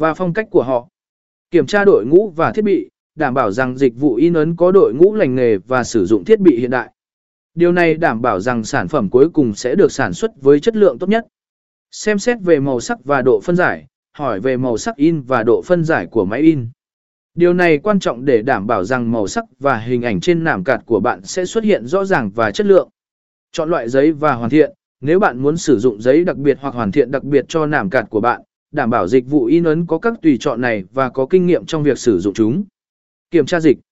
và phong cách của họ. Kiểm tra đội ngũ và thiết bị, đảm bảo rằng dịch vụ in ấn có đội ngũ lành nghề và sử dụng thiết bị hiện đại. Điều này đảm bảo rằng sản phẩm cuối cùng sẽ được sản xuất với chất lượng tốt nhất. Xem xét về màu sắc và độ phân giải, hỏi về màu sắc in và độ phân giải của máy in. Điều này quan trọng để đảm bảo rằng màu sắc và hình ảnh trên name card của bạn sẽ xuất hiện rõ ràng và chất lượng. Chọn loại giấy và hoàn thiện. Nếu bạn muốn sử dụng giấy đặc biệt hoặc hoàn thiện đặc biệt cho name card của bạn, đảm bảo dịch vụ in ấn có các tùy chọn này và có kinh nghiệm trong việc sử dụng chúng. Kiểm tra dịch.